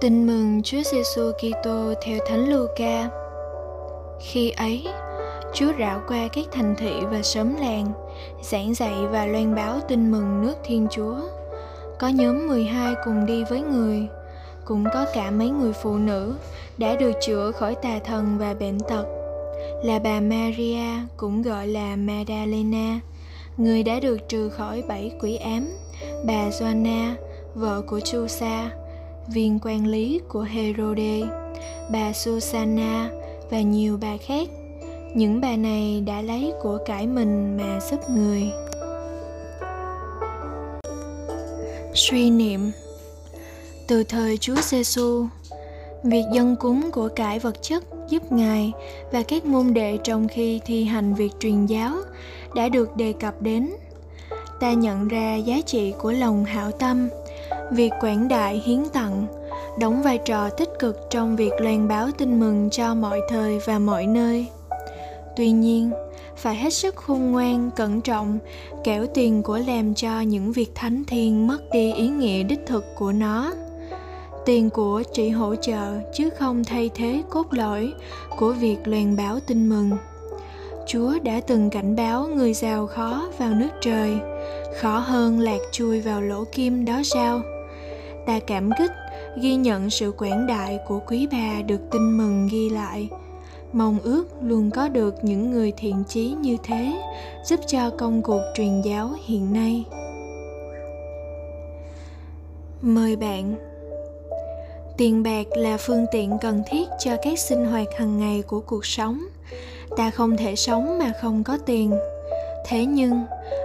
Tin mừng Chúa Giêsu Kitô theo Thánh Luca. Khi ấy, Chúa rảo qua các thành thị và xóm làng, giảng dạy và loan báo tin mừng nước Thiên Chúa. Có nhóm 12 cùng đi với Người, cũng có cả mấy người phụ nữ đã được chữa khỏi tà thần và bệnh tật, là bà Maria, cũng gọi là Magdalena, người đã được trừ khỏi 7 quỷ ám, bà Joanna, vợ của Chusa, viên quan lý của Herod, bà Susanna và nhiều bà khác. Những bà này đã lấy của cải mình mà giúp người. Suy niệm. Từ thời Chúa Giêsu, việc dâng cúng của cải vật chất giúp Ngài và các môn đệ trong khi thi hành việc truyền giáo đã được đề cập đến. Ta nhận ra giá trị của lòng hảo tâm, việc quảng đại hiến tặng, đóng vai trò tích cực trong việc loan báo tin mừng cho mọi thời và mọi nơi. Tuy nhiên, phải hết sức khôn ngoan, cẩn trọng, kẻo tiền của làm cho những việc thánh thiêng mất đi ý nghĩa đích thực của nó. Tiền của chỉ hỗ trợ chứ không thay thế cốt lõi của việc loan báo tin mừng. Chúa đã từng cảnh báo người giàu khó vào nước trời, khó hơn lạc chui vào lỗ kim đó sao? Ta cảm kích ghi nhận sự quảng đại của quý bà được tin mừng ghi lại. Mong ước luôn có được những người thiện chí như thế, giúp cho công cuộc truyền giáo hiện nay. Mời bạn. Tiền bạc là phương tiện cần thiết cho các sinh hoạt hàng ngày của cuộc sống. Ta không thể sống mà không có tiền. Thế nhưng,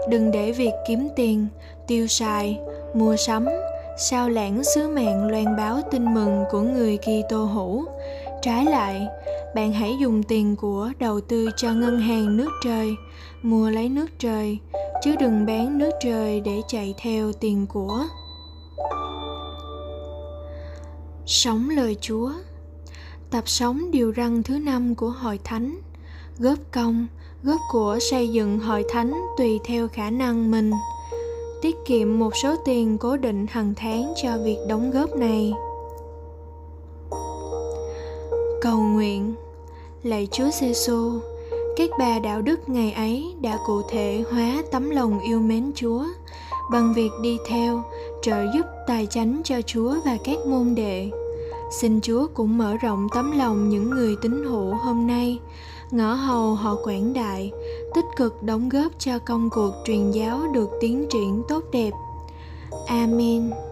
đừng để việc kiếm tiền, tiêu xài, mua sắm sao lãng sứ mạng loan báo tin mừng của người Kitô hữu. Trái lại, bạn hãy dùng tiền của đầu tư cho ngân hàng nước trời, mua lấy nước trời, chứ đừng bán nước trời để chạy theo tiền của. Sống lời Chúa. Tập sống điều răn thứ 5 của Hội Thánh, góp công, góp của xây dựng Hội Thánh tùy theo khả năng mình. Tiết kiệm một số tiền cố định hàng tháng cho việc đóng góp này. Cầu nguyện. Lạy Chúa Giêsu, các bà đạo đức ngày ấy đã cụ thể hóa tấm lòng yêu mến Chúa bằng việc đi theo, trợ giúp tài chánh cho Chúa và các môn đệ. Xin Chúa cũng mở rộng tấm lòng những người tín hữu hôm nay, ngõ hầu họ quảng đại, tích cực đóng góp cho công cuộc truyền giáo được tiến triển tốt đẹp. Amen.